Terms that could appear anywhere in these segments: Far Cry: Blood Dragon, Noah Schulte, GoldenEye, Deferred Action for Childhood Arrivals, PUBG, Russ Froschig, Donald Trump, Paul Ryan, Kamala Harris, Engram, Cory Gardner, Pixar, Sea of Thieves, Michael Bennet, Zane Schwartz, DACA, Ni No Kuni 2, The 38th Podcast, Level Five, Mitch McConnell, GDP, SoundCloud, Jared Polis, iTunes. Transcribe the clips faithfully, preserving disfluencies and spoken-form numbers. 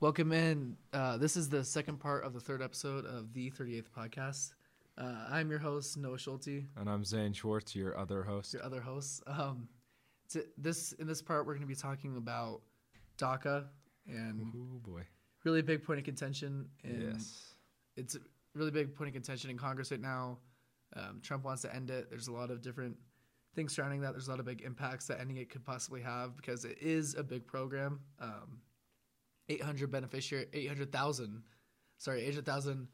Welcome in. Uh, this is the second part of the third episode of The thirty-eighth Podcast. Uh, I'm your host, Noah Schulte. And I'm Zane Schwartz, your other host. Your other host. Um, to this In this part, we're going to be talking about DACA and oh boy. really big point of contention. And yes. It's a really big point of contention in Congress right now. Um, Trump wants to end it. There's a lot of different things surrounding that. There's a lot of big impacts that ending it could possibly have because it is a big program. Um, eight hundred beneficiary, eight hundred thousand, sorry, eight hundred thousand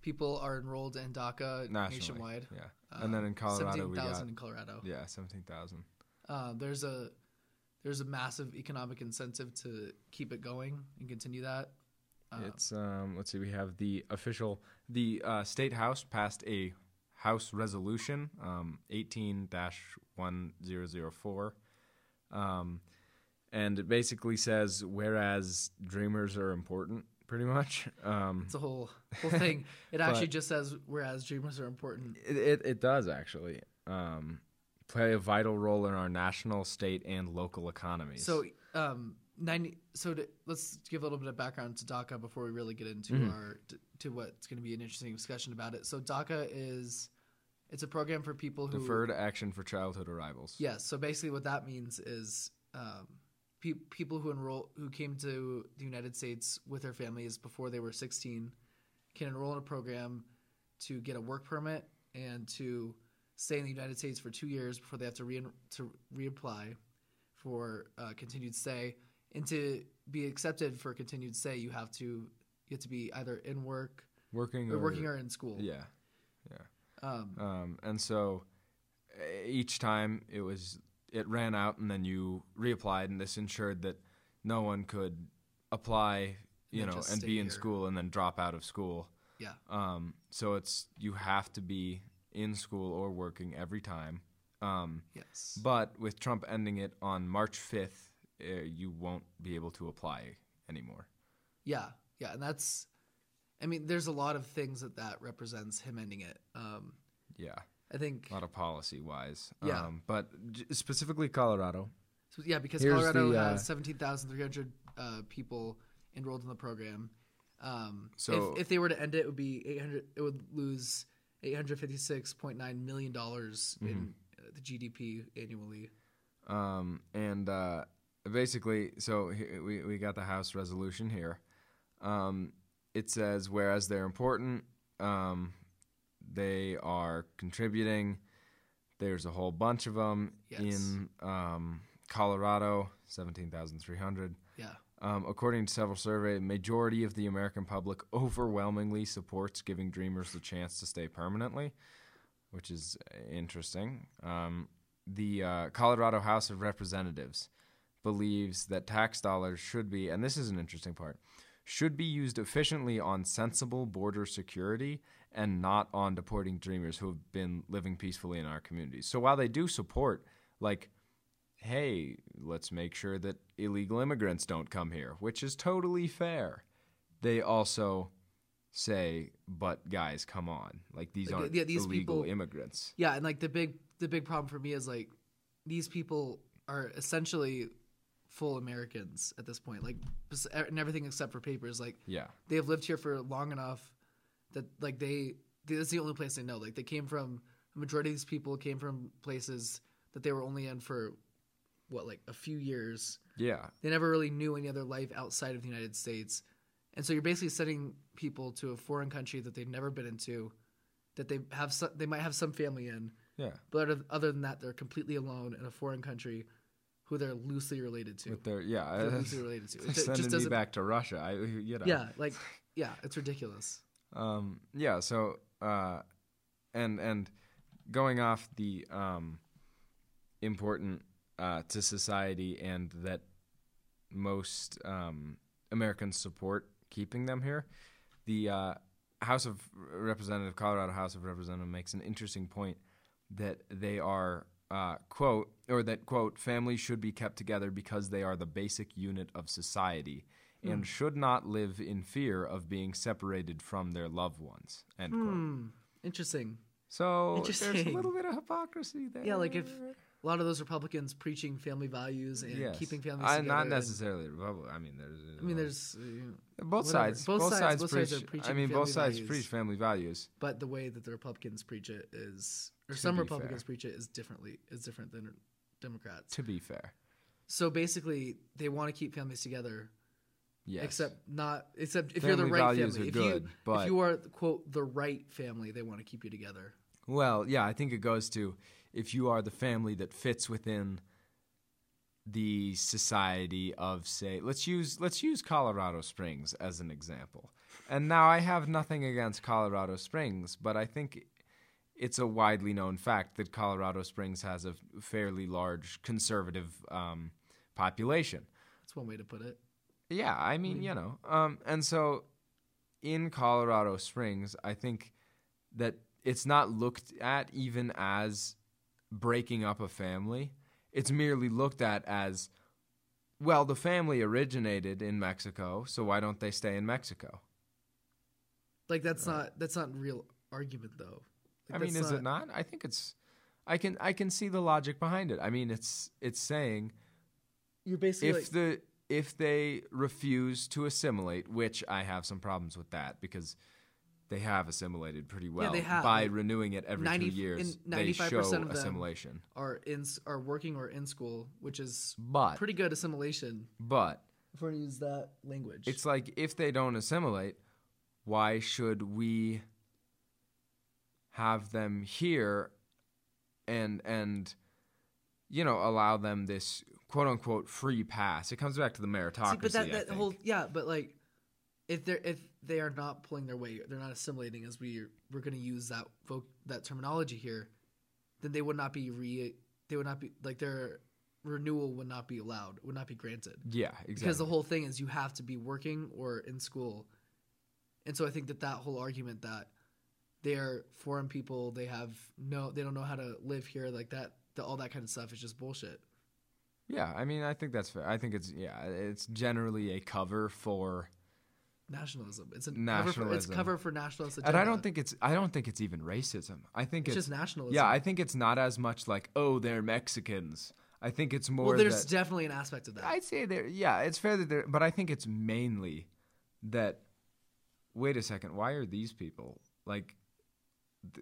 people are enrolled in DACA Nationally, nationwide. Yeah, uh, and then in Colorado, seventeen thousand we got, in Colorado. Yeah, seventeen thousand. Uh, there's a there's a massive economic incentive to keep it going and continue that. Um, it's um. Let's see. We have the official. The uh, State House passed a House resolution, um, eighteen dash one thousand four. Um, and it basically says, whereas dreamers are important, pretty much. Um, it's a whole whole thing. It actually just says, whereas dreamers are important. It, it, it does, actually. Um, play a vital role in our national, state, and local economies. So um, ninety. So to, let's give a little bit of background to DACA before we really get into mm-hmm. our to, to what's going to be an interesting discussion about it. So DACA is it's a program for people who... Deferred Action for Childhood Arrivals. Yes. Yeah, so basically what that means is... Um, People who enroll who came to the United States with their families before they were sixteen can enroll in a program to get a work permit and to stay in the United States for two years before they have to re to reapply for uh, continued stay. And to be accepted for continued stay, you have to you have to be either in work, working, or, or working or in school. Yeah, yeah. Um, um, and so each time it was. It ran out, and then you reapplied, and this ensured that no one could apply, you know, and be in school and then drop out of school. Yeah. Um. So it's you have to be in school or working every time. Um, yes. But with Trump ending it on March fifth, uh, you won't be able to apply anymore. Yeah. Yeah, and that's, I mean, there's a lot of things that that represents him ending it. Um, yeah. I think a lot of policy wise, yeah. Um, but specifically Colorado, so, yeah, because Here's Colorado the, uh, has seventeen thousand three hundred uh, people enrolled in the program. Um, so if, if they were to end it, it would be eight hundred. It would lose eight hundred fifty-six point nine million dollars mm-hmm. in uh, the G D P annually. Um, and uh, basically, so we we got the House resolution here. Um, it says, whereas they're important. Um, They are contributing. There's a whole bunch of them yes. in um, Colorado, seventeen thousand three hundred. Yeah. Um, according to several surveys, majority of the American public overwhelmingly supports giving dreamers the chance to stay permanently, which is interesting. Um, the uh, Colorado House of Representatives believes that tax dollars should be, and this is an interesting part, should be used efficiently on sensible border security and not on deporting dreamers who have been living peacefully in our communities. So while they do support, like, hey, let's make sure that illegal immigrants don't come here, which is totally fair, they also say, but guys, come on. Like, these aren't yeah, these illegal people, immigrants. Yeah, and, like, the big the big problem for me is, like, these people are essentially full Americans at this point. Like, and everything except for papers. Like, yeah. They have lived here for long enough that, like, they, they, that's the only place they know. Like, they came from, the majority of these people came from places that they were only in for, what, like, a few years. Yeah. They never really knew any other life outside of the United States. And so you're basically sending people to a foreign country that they've never been into, that they have, some, they might have some family in. Yeah. But other than that, they're completely alone in a foreign country who they're loosely related to. With their, yeah. They're loosely related to. It sending just me back to Russia. I, you know. Yeah, like, yeah, it's ridiculous. Um, yeah, so, uh, and, and going off the, um, important, uh, to society and that most, um, Americans support keeping them here, the, uh, House of Representative, Colorado House of Representative makes an interesting point that they are, uh, quote, or that, quote, families should be kept together because they are the basic unit of society and mm. should not live in fear of being separated from their loved ones, end mm. quote. Interesting. So Interesting. There's a little bit of hypocrisy there. Yeah, like if a lot of those Republicans preaching family values and yes. keeping families together. Not necessarily Republican. I mean, there's. I mean, there's. Uh, both whatever. sides. Both, both sides, sides preach. Sides are preaching I mean, both sides values, preach family values. But the way that the Republicans preach it is, or to some Republicans fair. preach it is differently. Is different than Democrats. To be fair. So basically, they want to keep families together. Yes. Except not. Except if family you're the right family. If good, you but if you are quote the right family, they want to keep you together. Well, yeah, I think it goes to. If you are the family that fits within the society of, say, let's use let's use Colorado Springs as an example. And now I have nothing against Colorado Springs, but I think it's a widely known fact that Colorado Springs has a fairly large conservative um, population. That's one way to put it. Yeah, I mean, I mean you know. Um, and so in Colorado Springs, I think that it's not looked at even as breaking up a family. It's merely looked at as, well, the family originated in Mexico, so why don't they stay in Mexico? Like that's right. not that's not a real argument though. Like, I mean, is not... it not? I think it's I can I can see the logic behind it. I mean, it's it's saying you're basically if like... the if they refuse to assimilate, which I have some problems with that because they have assimilated pretty well. Yeah, they have. By renewing it every ninety, two years, they show of assimilation. Are in are working or in school, which is but, pretty good assimilation. But if we're going to use that language, it's like if they don't assimilate, why should we have them here and and you know allow them this quote unquote free pass? It comes back to the meritocracy. See, but that, that I think. whole yeah, but like. If they if they are not pulling their weight, they're not assimilating, as we are, we're going to use that voc- that terminology here, then they would not be re they would not be like their renewal would not be allowed, would not be granted. Yeah, exactly. Because the whole thing is you have to be working or in school, and so I think that that whole argument that they are foreign people, they have no, they don't know how to live here, like that, the, all that kind of stuff is just bullshit. Yeah, I mean, I think that's fair. I think it's yeah, it's generally a cover for. Nationalism. It's a nationalism. Cover for, it's cover for nationalist agenda. And I don't think it's. I don't think it's even racism. I think it's, it's just nationalism. Yeah, I think it's not as much like, oh, they're Mexicans. I think it's more. Well, there's that, definitely an aspect of that. I'd say there. Yeah, it's fair that there. But I think it's mainly that. Wait a second. Why are these people like?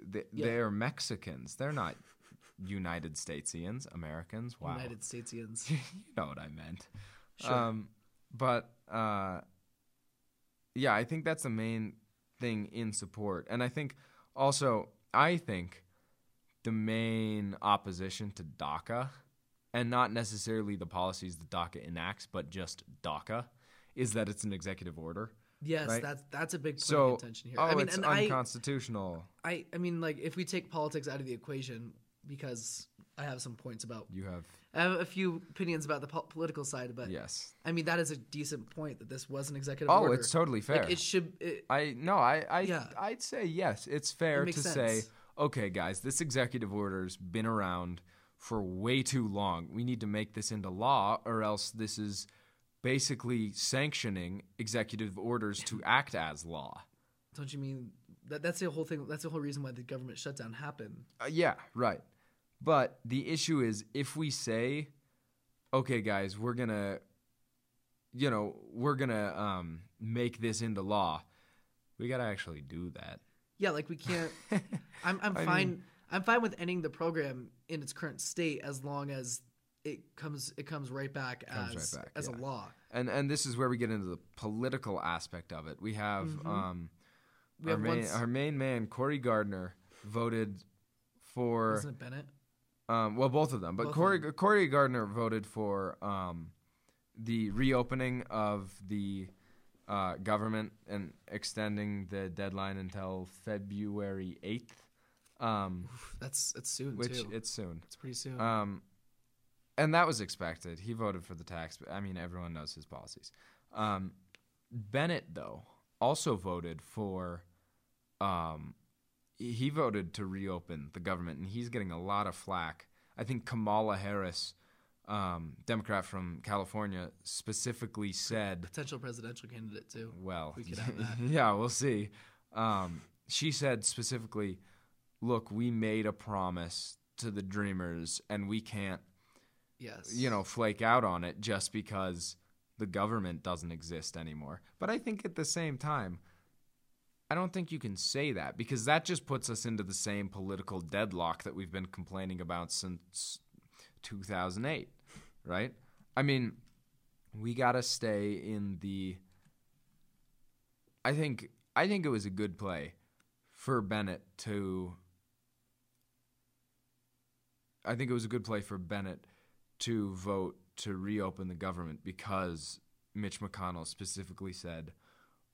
They, yeah. They're Mexicans. They're not United Statesians. Americans. Wow. United Statesians. You know what I meant. Sure. Um, but. Uh, Yeah, I think that's the main thing in support. And I think also, I think the main opposition to DACA, and not necessarily the policies that DACA enacts, but just DACA, is that it's an executive order. Yes, right? that's that's a big point so, of contention here. Oh, I mean, it's and unconstitutional. I, I, I mean, like, if we take politics out of the equation, because I have some points about... You have... I have a few opinions about the po- political side, but yes, I mean that is a decent point that this was an executive oh, order. Oh, it's totally fair. Like, it should. It, I no, I, I yeah. I'd say yes. It's fair it to sense. say, okay, guys, this executive order's been around for way too long. We need to make this into law, or else this is basically sanctioning executive orders to act as law. Don't you mean that? That's the whole thing. That's the whole reason why the government shutdown happened. Uh, yeah. Right. But the issue is if we say, okay, guys, we're going to, you know, we're going to um, make this into law, we got to actually do that. Yeah, like we can't – I'm I'm fine mean, I'm fine with ending the program in its current state as long as it comes it comes right back comes as, right back, as yeah. a law. And and this is where we get into the political aspect of it. We have, mm-hmm. um, we our, have main, our main man, Cory Gardner, voted for – Wasn't it Bennett? Um, well, both of them. But Cory, them. Cory Gardner voted for um, the reopening of the uh, government and extending the deadline until February eighth. Um, Oof, that's it's soon, which too. It's soon. It's pretty soon. Um, and that was expected. He voted for the tax. But, I mean, everyone knows his policies. Um, Bennett, though, also voted for... Um, He voted to reopen the government, and he's getting a lot of flack. I think Kamala Harris, um, Democrat from California, specifically said... Potential presidential candidate, too. Well, we could have that. Yeah, we'll see. Um, she said specifically, look, we made a promise to the dreamers, and we can't, yes, you know, flake out on it just because the government doesn't exist anymore. But I think at the same time, I don't think you can say that, because that just puts us into the same political deadlock that we've been complaining about since two thousand eight, right? I mean, we got to stay in the – I think I think it was a good play for Bennett to – I think it was a good play for Bennett to vote to reopen the government, because Mitch McConnell specifically said,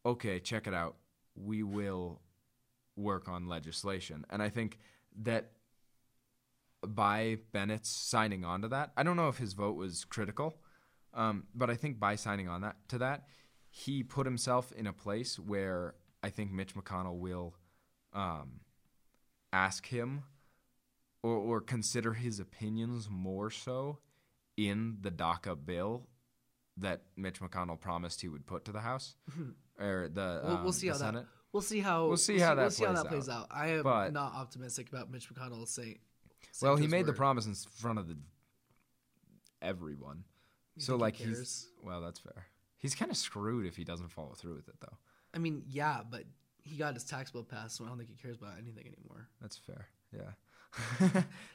okay, check it out. We will work on legislation. And I think that by Bennett's signing on to that, I don't know if his vote was critical, um, but I think by signing on that to that, he put himself in a place where I think Mitch McConnell will um, ask him or, or consider his opinions more so in the DACA bill that Mitch McConnell promised he would put to the House. Or the, we'll, um, we'll see the how Senate. That we'll see how we'll see how, we'll see, that, we'll plays see how that plays out. out. I am but, not optimistic about Mitch McConnell saying. Well, he made word. the promise in front of the everyone, you so like he he's well, that's fair. He's kind of screwed if he doesn't follow through with it, though. I mean, yeah, but he got his tax bill passed, so I don't think he cares about anything anymore. That's fair. Yeah,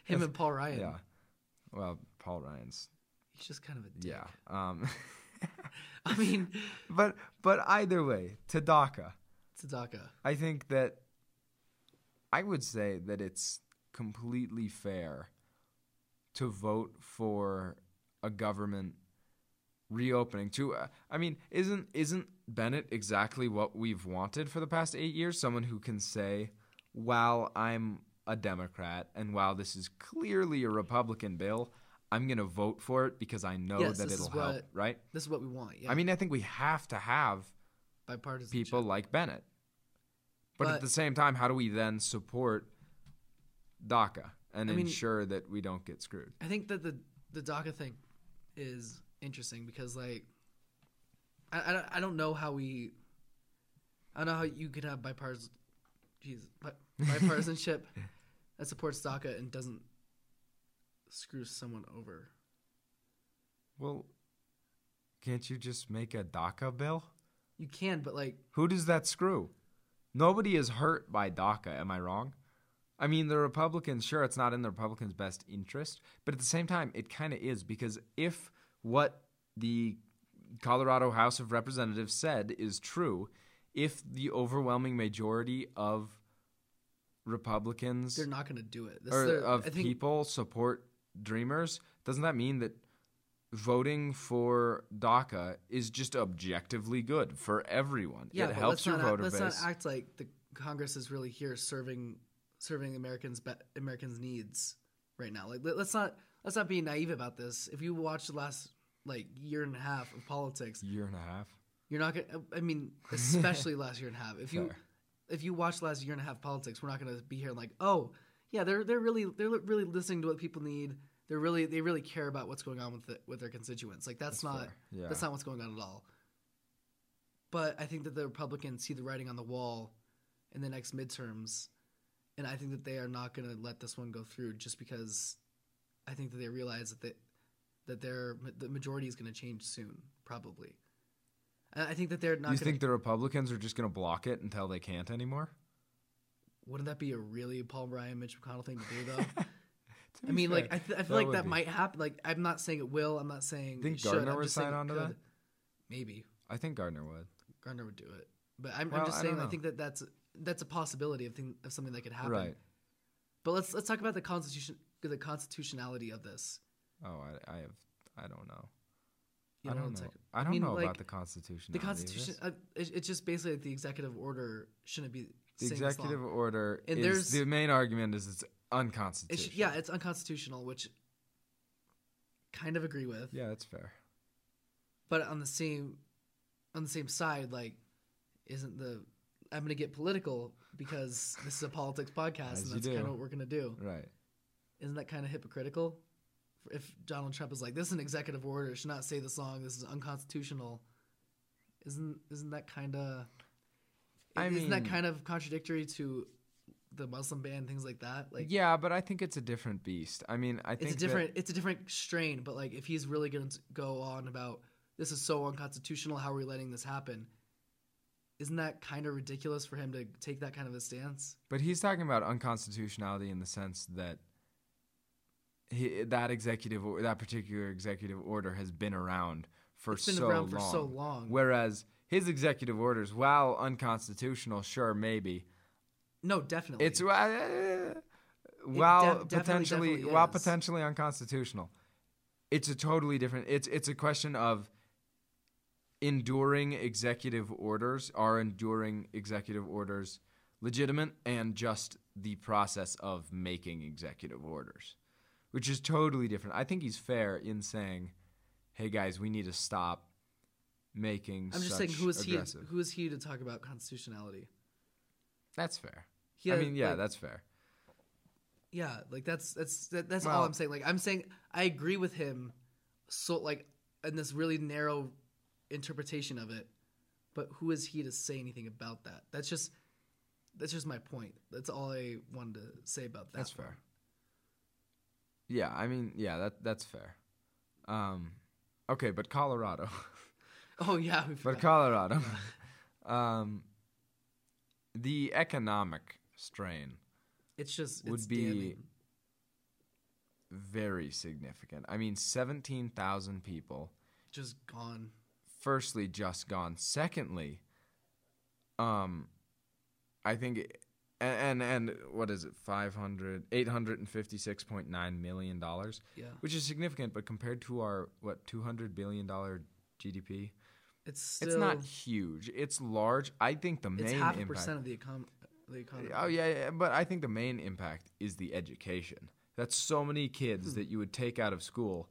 him and Paul Ryan. Yeah, well, Paul Ryan's. He's just kind of a dick. Yeah. Um, I mean, but but either way, to DACA. To DACA. I think that I would say that it's completely fair to vote for a government reopening. To uh, I mean, isn't isn't Bennett exactly what we've wanted for the past eight years? Someone who can say, "While I'm a Democrat, and while this is clearly a Republican bill, I'm going to vote for it because I know yes, that it'll help," what, right? This is what we want, yeah. I mean, I think we have to have bipartisan people like Bennett. But, but at the same time, how do we then support DACA and I ensure mean, that we don't get screwed? I think that the, the DACA thing is interesting because, like, I, I, don't, I don't know how we – I don't know how you could have bipartisan, geez, bipartisanship that supports DACA and doesn't – screws someone over. Well, can't you just make a DACA bill? You can, but like... Who does that screw? Nobody is hurt by DACA, am I wrong? I mean, the Republicans, sure, it's not in the Republicans' best interest, but at the same time, it kind of is, because if what the Colorado House of Representatives said is true, if the overwhelming majority of Republicans... They're not going to do it. This or is their, of I think, people support... Dreamers, doesn't that mean that voting for DACA is just objectively good for everyone? Yeah, it helps your voter base. Let's not act like the Congress is really here serving serving Americans be- Americans' needs right now. Like, let's not let's not be naive about this. If you watch the last like year and a half of politics, year and a half, you're not gonna. I mean, especially last year and a half. If Fair. you if you watch last year and a half politics, we're not gonna be here like, oh yeah, they're they're really they're really listening to what people need. They're really they really care about what's going on with the, with their constituents. Like that's, that's not yeah. that's not what's going on at all. But I think that the Republicans see the writing on the wall in the next midterms, and I think that they are not going to let this one go through just because I think that they realize that they, that their the majority is going to change soon, probably. And I think that they're not. You gonna, think the Republicans are just going to block it until they can't anymore? Wouldn't that be a really Paul Ryan, Mitch McConnell thing to do, though? I mean, fair. like I, th- I feel that like that be. might happen. Like I'm not saying it will. I'm not saying. Think it Gardner should. I'm would just sign on to that? Maybe. I think Gardner would. Gardner would do it, but I'm, well, I'm just I saying. I think that that's that's a possibility of thing, of something that could happen. Right. But let's let's talk about the constitution, the constitutionality of this. Oh, I, I have. I don't know. You I don't know. Like, I don't I mean, know like, about the constitution. The constitution. Uh, it, it's just basically like the executive order shouldn't be. The executive order and is the main argument is it's unconstitutional. It sh- yeah, it's unconstitutional, which kind of agree with. Yeah, that's fair. But on the same on the same side, like, isn't the I'm going to get political because this is a politics podcast As and that's kind of what we're going to do. Right. Isn't that kind of hypocritical? If Donald Trump is like, this is an executive order, it should not say this long, this is unconstitutional. Isn't isn't that kind of I Isn't mean, that kind of contradictory to the Muslim ban, things like that. Like, yeah, but I think it's a different beast. I mean, I think it's a different that... it's a different strain. But like, if he's really going to go on about this is so unconstitutional, how are we letting this happen? Isn't that kind of ridiculous for him to take that kind of a stance? But he's talking about unconstitutionality in the sense that he, that executive or that particular executive order has been around for it's been so around long. for so long. Whereas his executive orders, while unconstitutional, sure, maybe. No, definitely. It's uh, while it def- potentially definitely, definitely while potentially unconstitutional. It's a totally different. It's it's a question of enduring executive orders are enduring executive orders legitimate, and just the process of making executive orders, which is totally different. I think he's fair in saying, "Hey guys, we need to stop making." I'm just such saying, who is aggressive. he? Who is he to talk about constitutionality? That's fair. He, I mean, yeah, like, that's fair. Yeah, like that's that's that, that's well, all I'm saying. Like I'm saying, I agree with him. So like, in this really narrow interpretation of it, but who is he to say anything about that? That's just that's just my point. That's all I wanted to say about that. That's fair. Part. Yeah, I mean, yeah, that that's fair. Um, okay, but Colorado. Oh yeah, we forgot. But Colorado. um, the economic strain it's just would it's be damning. very significant. I mean, seventeen thousand people just gone. Firstly, just gone. Secondly, um, I think, it, and, and and what is it? Five hundred, eight hundred and fifty-six point nine million dollars. Yeah, which is significant, but compared to our what two hundred billion dollar G D P, it's still, it's not huge. It's large. I think the main it's half impact, percent of the econ the economy. Oh yeah, yeah, but I think the main impact is the education. That's so many kids hmm. that you would take out of school.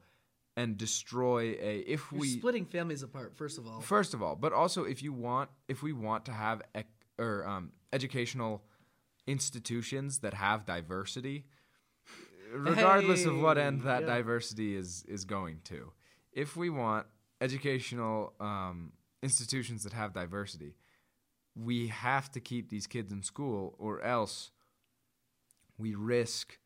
And destroy a if You're we splitting families apart. First of all, first of all, but also if you want, if we want to have ec, or um, educational institutions that have diversity, regardless hey, of what end that yeah. diversity is is going to, if we want educational um, institutions that have diversity, we have to keep these kids in school, or else we risk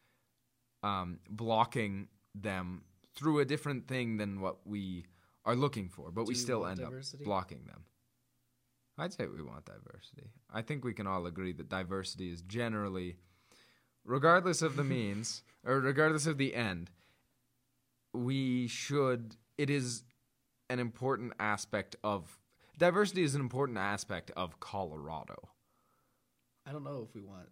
um, blocking them through a different thing than what we are looking for, but Do we still end diversity? up blocking them. I'd say we want diversity. I think we can all agree that diversity is generally, regardless of the means, or regardless of the end, we should, it is an important aspect of, diversity is an important aspect of Colorado. I don't know if we want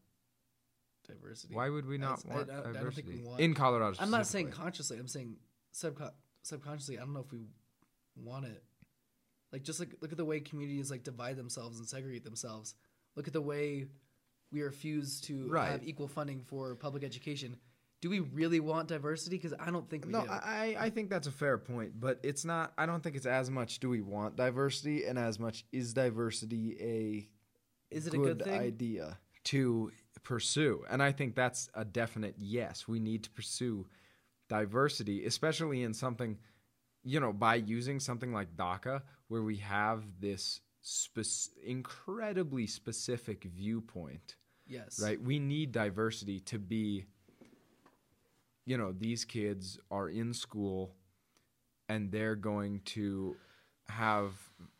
diversity. Why would we not I, want I, I, diversity? I don't think we want in Colorado specifically. I'm not saying consciously, I'm saying Subcon- subconsciously, I don't know if we want it. Like, just like look at the way communities like divide themselves and segregate themselves. Look at the way we refuse to right. have equal funding for public education. Do we really want diversity? Because I don't think we no, do. No, I, I think that's a fair point, but it's not. I don't think it's as much do we want diversity, and as much is diversity a is it good, a good thing? idea to pursue? And I think that's a definite yes. We need to pursue diversity, especially in something, you know, by using something like DACA, where we have this spe- incredibly specific viewpoint. Yes. Right? We need diversity to be, you know, these kids are in school and they're going to have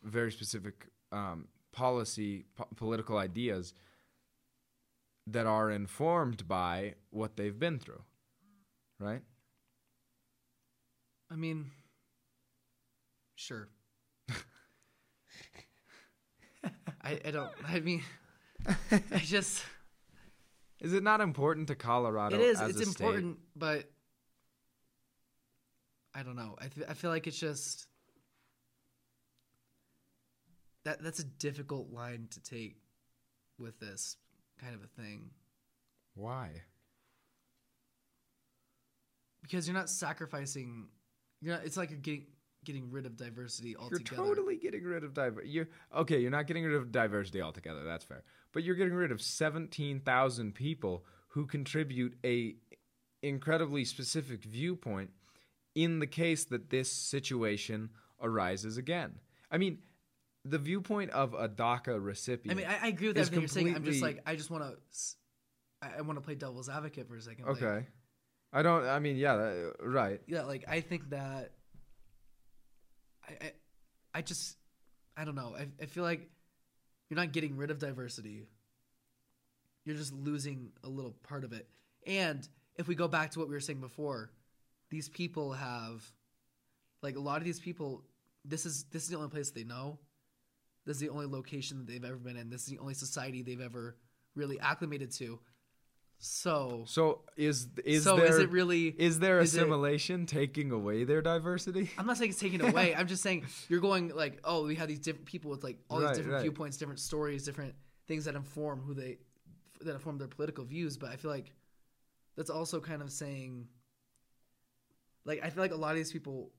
very specific um, policy, po- political ideas that are informed by what they've been through. Right? I mean, sure. I, I don't, I mean, I just. Is it not important to Colorado as a state? It is, it's important, but I don't know. I th- I feel like it's just, that that's a difficult line to take with this kind of a thing. Why? Because you're not sacrificing, you're not, it's like you're getting... Getting rid of diversity altogether. You're totally getting rid of diversity. You're, okay, you're not getting rid of diversity altogether. That's fair. But you're getting rid of seventeen thousand people who contribute a incredibly specific viewpoint in the case that this situation arises again. I mean, the viewpoint of a DACA recipient. I mean, I, I agree with everything you're saying. I'm just like, I just want to I, I want to play devil's advocate for a second. Okay. Like, I don't, I mean, yeah, that, right. Yeah, like, I think that, I, I, I just, I don't know. I, I feel like you're not getting rid of diversity. You're just losing a little part of it. And if we go back to what we were saying before, these people have, like, a lot of these people, this is this is the only place they know. This is the only location that they've ever been in. This is the only society they've ever really acclimated to. So So is is so there is it really is there assimilation is it, taking away their diversity? I'm not saying it's taking away. I'm just saying you're going like, oh, we have these different people with like all right, these different right. viewpoints, different stories, different things that inform who they that inform their political views, but I feel like that's also kind of saying like I feel like a lot of these people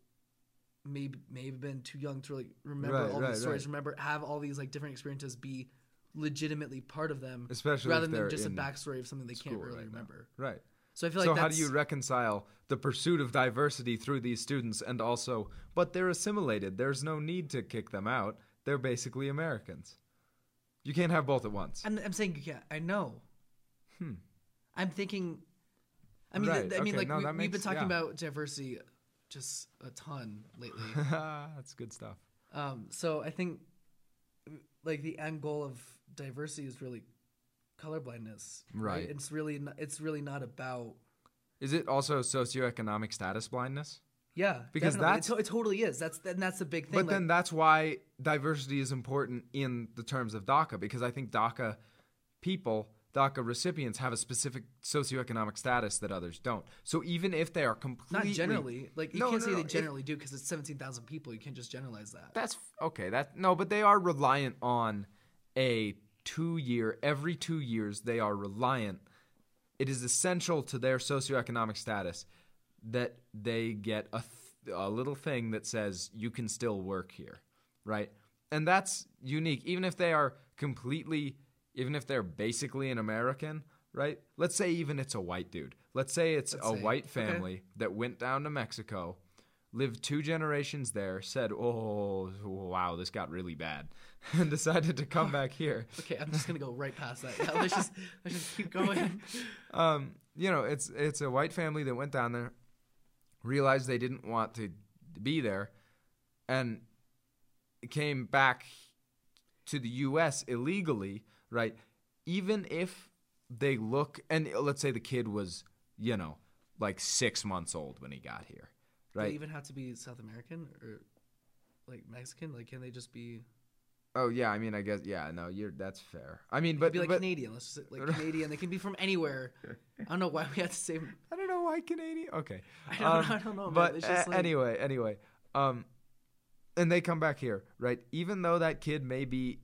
may may have been too young to like remember right, all right, these stories, right. remember have all these like different experiences be legitimately part of them, especially rather than just a backstory of something they can't really right remember. Now. Right. So I feel like so that's... how do you reconcile the pursuit of diversity through these students and also, but they're assimilated. There's no need to kick them out. They're basically Americans. You can't have both at once. I'm, I'm saying, yeah, I know. Hmm. I'm thinking, I mean, right. th- I mean, okay. like no, we, we've makes, been talking yeah. about diversity just a ton lately. That's good stuff. Um, so I think like the end goal of diversity is really colorblindness, right? right? It's really not, it's really not about. Is it also socioeconomic status blindness? Yeah, because that to- it totally is. That's and that's the big thing. But like, then that's why diversity is important in the terms of DACA, because I think DACA people, DACA recipients, have a specific socioeconomic status that others don't. So even if they are completely not generally, like you no, can't no, say no, they generally if, do because it's seventeen thousand people. You can't just generalize that. That's okay. That no, but they are reliant on. A two-year, every two years they are reliant. It is essential to their socioeconomic status that they get a, th- a little thing that says you can still work here, right? And that's unique. Even if they are completely, even if they're basically an American, right? Let's say even it's a white dude. Let's say it's Let's a say, white family okay. that went down to Mexico, lived two generations there, said, oh, wow, this got really bad, and decided to come back here. Okay, I'm just going to go right past that. Yeah, let's, just, let's just keep going. Um, you know, it's it's a white family that went down there, realized they didn't want to be there, and came back to the U S illegally, right? Even if they look, and let's say the kid was, you know, like six months old when he got here. Right. Do they even have to be South American or like Mexican? Like, can they just be? Oh yeah, I mean, I guess yeah. No, you're that's fair. I mean, they but could be like but... Canadian. Let's just like Canadian. They can be from anywhere. I don't know why we have to say. I don't know why Canadian. Okay. I don't. Um, know, I don't know. But it's just like... anyway, anyway, um, and they come back here, right? Even though that kid may be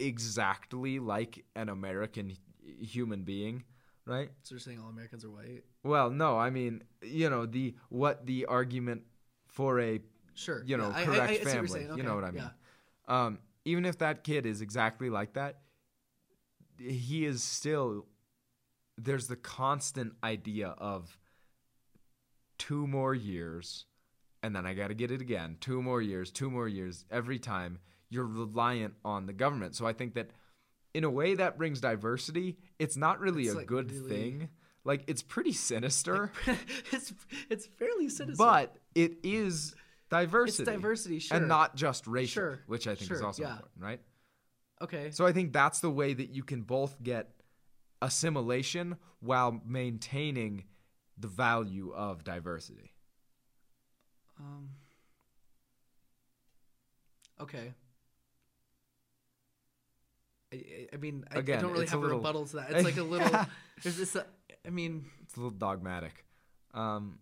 exactly like an American human being. Right? So you're saying all Americans are white? Well, no, I mean, you know, the what the argument for a, sure, you know, yeah, correct I, I, I family. Okay. You know what I mean? Yeah. Um, even if that kid is exactly like that, he is still, there's the constant idea of two more years, and then I got to get it again, two more years, two more years, every time you're reliant on the government. So I think that in a way that brings diversity, it's not really it's a like good really thing. Like, it's pretty sinister. Like, it's it's fairly sinister. But it is diversity. It's diversity, sure. And not just racial, sure. which I think sure. is also yeah. important, right? Okay. So I think that's the way that you can both get assimilation while maintaining the value of diversity. Um. Okay. I, I mean, I, Again, I don't really have a, little, a rebuttal to that. It's like a little. Yeah. There's this. Uh, I mean, it's a little dogmatic. Um,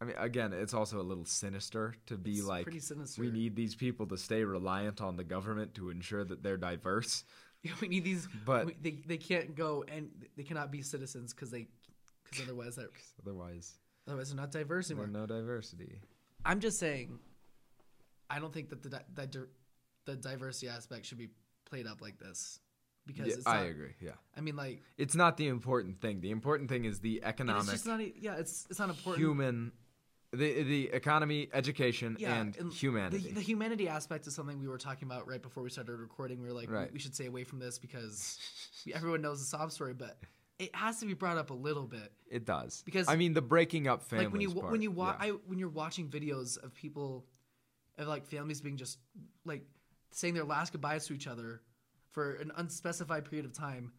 I mean, again, it's also a little sinister to be it's like, pretty sinister. We need these people to stay reliant on the government to ensure that they're diverse. Yeah, we need these, but we, they they can't go and they cannot be citizens because they because otherwise they're otherwise otherwise they're not diverse anymore. No diversity. I'm just saying, I don't think that the that di- the diversity aspect should be played up like this, because yeah, it's not, I agree. Yeah, I mean, like it's not the important thing. The important thing is the economic. It's just not. Yeah, it's it's not important. Human The the economy, education, yeah, and, and humanity. The, the humanity aspect is something we were talking about right before we started recording. We were like, right. we, we should stay away from this because we, everyone knows the sob story, but it has to be brought up a little bit. It does. Because I mean, the breaking up families. Like when you part, when you wa- yeah. I, when you're watching videos of people, of like families being just like saying their last goodbyes to each other for an unspecified period of time,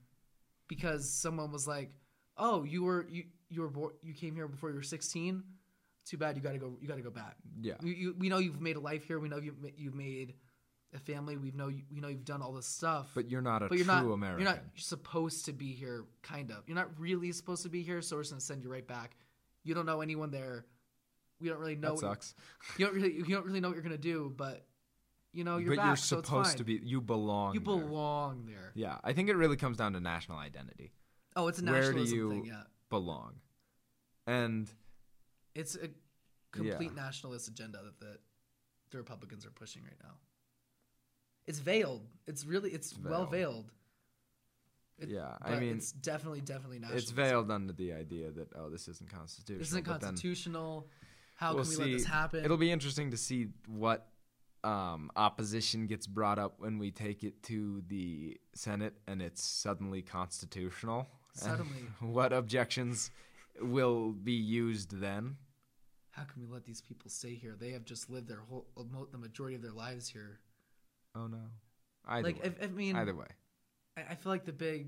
because someone was like, "Oh, you were you you were bo- you came here before you were sixteen. Too bad you gotta go. You gotta go back. Yeah. You, you, we know you've made a life here. We know you you've made a family. We know you, we know you've done all this stuff. But you're not a but you're true not, American. You're not supposed to be here. Kind of. You're not really supposed to be here. So we're just gonna send you right back. You don't know anyone there. We don't really know. That sucks. You, you don't really you don't really know what you're gonna do. But you know you're but back. But you're supposed so it's fine. to be. You belong. You belong there. there. Yeah. I think it really comes down to national identity. Oh, it's a nationalism Where do you thing, yeah. belong, and. It's a complete yeah. nationalist agenda that the, the Republicans are pushing right now. It's veiled. It's really, it's, it's veiled. well veiled. It, yeah, I mean, it's definitely, definitely nationalist. It's veiled under the idea that oh, this isn't constitutional. This isn't constitutional. How we'll can we see, let this happen? It'll be interesting to see what um, opposition gets brought up when we take it to the Senate and it's suddenly constitutional. Suddenly, what objections will be used then? How can we let these people stay here? They have just lived their whole, the majority of their lives here. Oh no! Either like, way. I, I mean, either way, I, I feel like the big.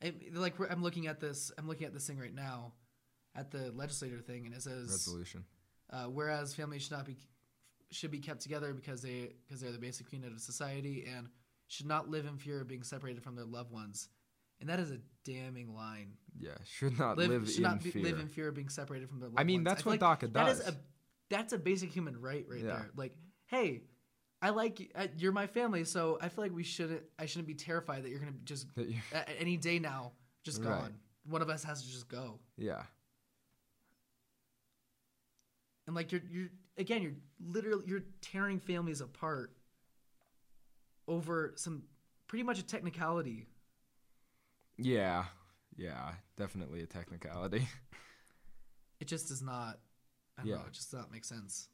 I, like I'm looking at this, I'm looking at this thing right now, at the legislator thing, and it says resolution. Uh, whereas families should not be, should be kept together because they because they're the basic unit of society and should not live in fear of being separated from their loved ones. And that is a damning line. Yeah, should not live, live should in not be, fear. Live in fear of being separated from their loved ones. I mean, that's I what like DACA that does. Is a, that's a basic human right, right yeah. there. Like, hey, I like you. You're my family, so I feel like we shouldn't. I shouldn't be terrified that you're gonna just at any day now just right. gone. One of us has to just go. Yeah. And like you're you're again you're literally you're tearing families apart over some pretty much a technicality. Yeah, yeah, definitely a technicality. It just does not, I don't yeah. know, it just does not make sense.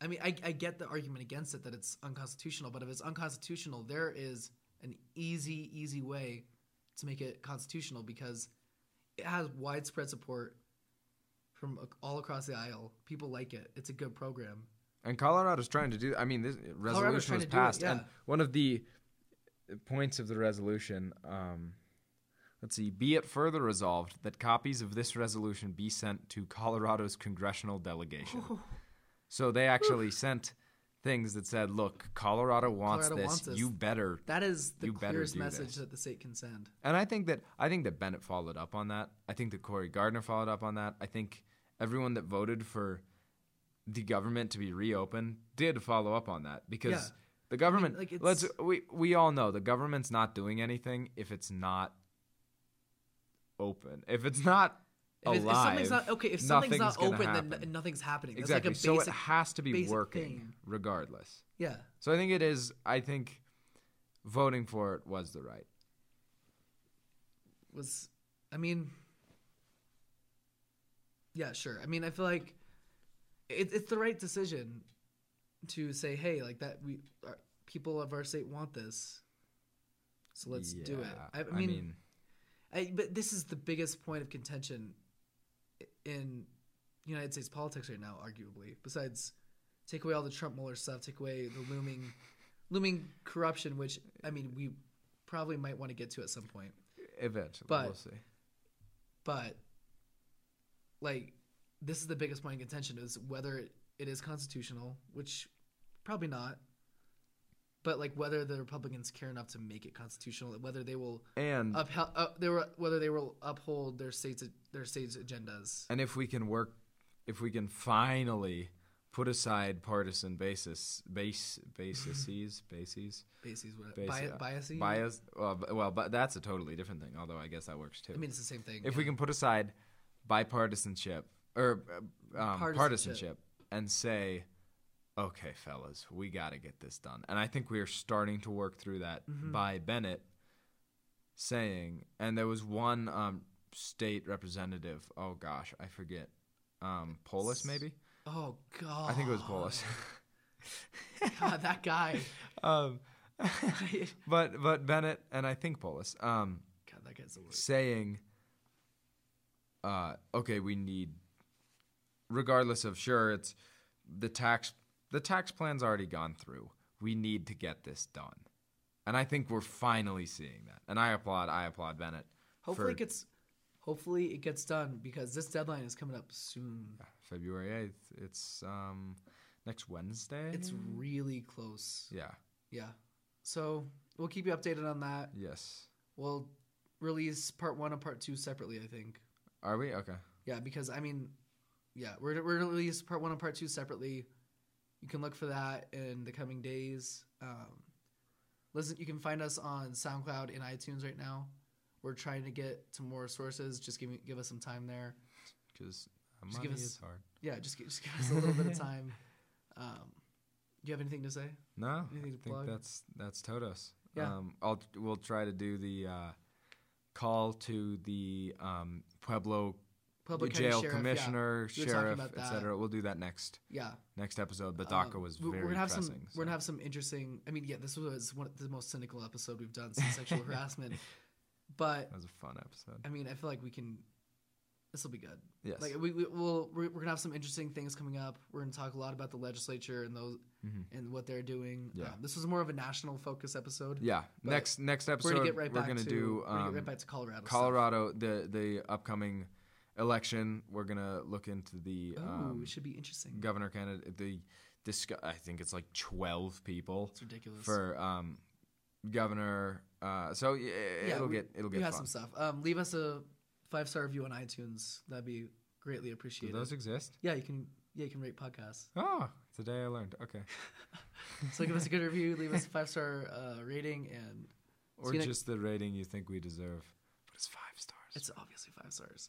I mean, I, I get the argument against it that it's unconstitutional, but if it's unconstitutional, there is an easy, easy way to make it constitutional because it has widespread support from all across the aisle. People like it. It's a good program. And Colorado's trying to do, I mean, this resolution was passed. It, yeah. And one of the points of the resolution, um... let's see, be it further resolved that copies of this resolution be sent to Colorado's congressional delegation. Ooh. So they actually Ooh. sent things that said, look, Colorado wants Colorado this. Wants this. You better That is the clearest message this. that the state can send. And I think that I think that Bennett followed up on that. I think that Cory Gardner followed up on that. I think everyone that voted for the government to be reopened did follow up on that because yeah. the government I mean, like let's we we all know the government's not doing anything if it's not open. If it's not if alive, if something's not okay. If something's not open, happen. then nothing's happening. That's exactly. Like a basic, so it has to be working thing. regardless. Yeah. So I think it is. I think voting for it was the right. Was I mean? Yeah, sure. I mean, I feel like it, it's the right decision to say, hey, like that. We our, people of our state want this, so let's yeah, do it. I, I mean. I mean I, but this is the biggest point of contention in United States politics right now, arguably. Besides, take away all the Trump-Mueller stuff, take away the looming, looming corruption, which I mean, we probably might want to get to at some point. Eventually, but, we'll see. But, like, this is the biggest point of contention: is whether it, it is constitutional, which probably not. But like whether the Republicans care enough to make it constitutional, whether they will and uphel- uh, they were, whether they will uphold their state's their state's agendas, and if we can work, if we can finally put aside partisan basis base bases bases bases bias biases bias uh, well, but that's a totally different thing. Although I guess that works too. I mean, it's the same thing. If yeah. we can put aside bipartisanship or um, partisanship. partisanship and say. Okay, fellas, we got to get this done. And I think we are starting to work through that mm-hmm. by Bennett saying, and there was one um, state representative, oh gosh, I forget um, Polis, maybe. Oh God! I think it was Polis. God, that guy. um, but but Bennett and I think Polis. Um, God, that guy's the worst. Saying, uh, okay, we need, regardless of sure, it's the tax. The tax plan's already gone through. We need to get this done, and I think we're finally seeing that. And I applaud. I applaud Bennett. Hopefully for, it gets. Hopefully it gets done because this deadline is coming up soon. February eighth. It's um next Wednesday. It's really close. Yeah. Yeah. So we'll keep you updated on that. Yes. We'll release part one and part two separately, I think. Are we? Okay. Yeah, because, I mean, yeah, we're, we're going to release part one and part two separately. You can look for that in the coming days. Um, listen, you can find us on SoundCloud and iTunes right now. We're trying to get to more sources. Just give me, give us some time there. Because money us, is hard. Yeah, just, just give us a little bit of time. Um, do you have anything to say? No, anything I to think plug? that's that's Totos. Yeah, um, I'll we'll try to do the uh, call to the um, Pueblo, Pueblo jail sheriff, commissioner, yeah. sheriff, we et cetera. We'll do that next. Yeah, next episode. But DACA um, was we're very we're gonna have pressing. Some, so. We're gonna have some interesting. I mean, yeah, this was one of the most cynical episode we've done since sexual harassment. But that was a fun episode. I mean, I feel like we can. This will be good. Yes. Like we, we we'll, we're we're gonna have some interesting things coming up. We're gonna talk a lot about the legislature and those mm-hmm. and what they're doing. Yeah. Um, this was more of a national focus episode. Yeah. Next next episode, we're gonna get right back to do, um, we're gonna get right back to Colorado. Colorado, stuff. the the upcoming election. We're gonna look into the. Oh, um, it should be interesting. Governor candidate. The discuss. I think it's like twelve people. It's ridiculous. For um, governor. Uh, so yeah, yeah, it'll we, get it'll get. We have some stuff. Um, leave us a five star review on iTunes. That'd be greatly appreciated. Do those exist? Yeah, you can. Yeah, you can rate podcasts. Oh, today I learned. Okay. So give us a good review. Leave us a five star uh, rating and. Or just the rating you think we deserve, but it's five stars. It's obviously five stars.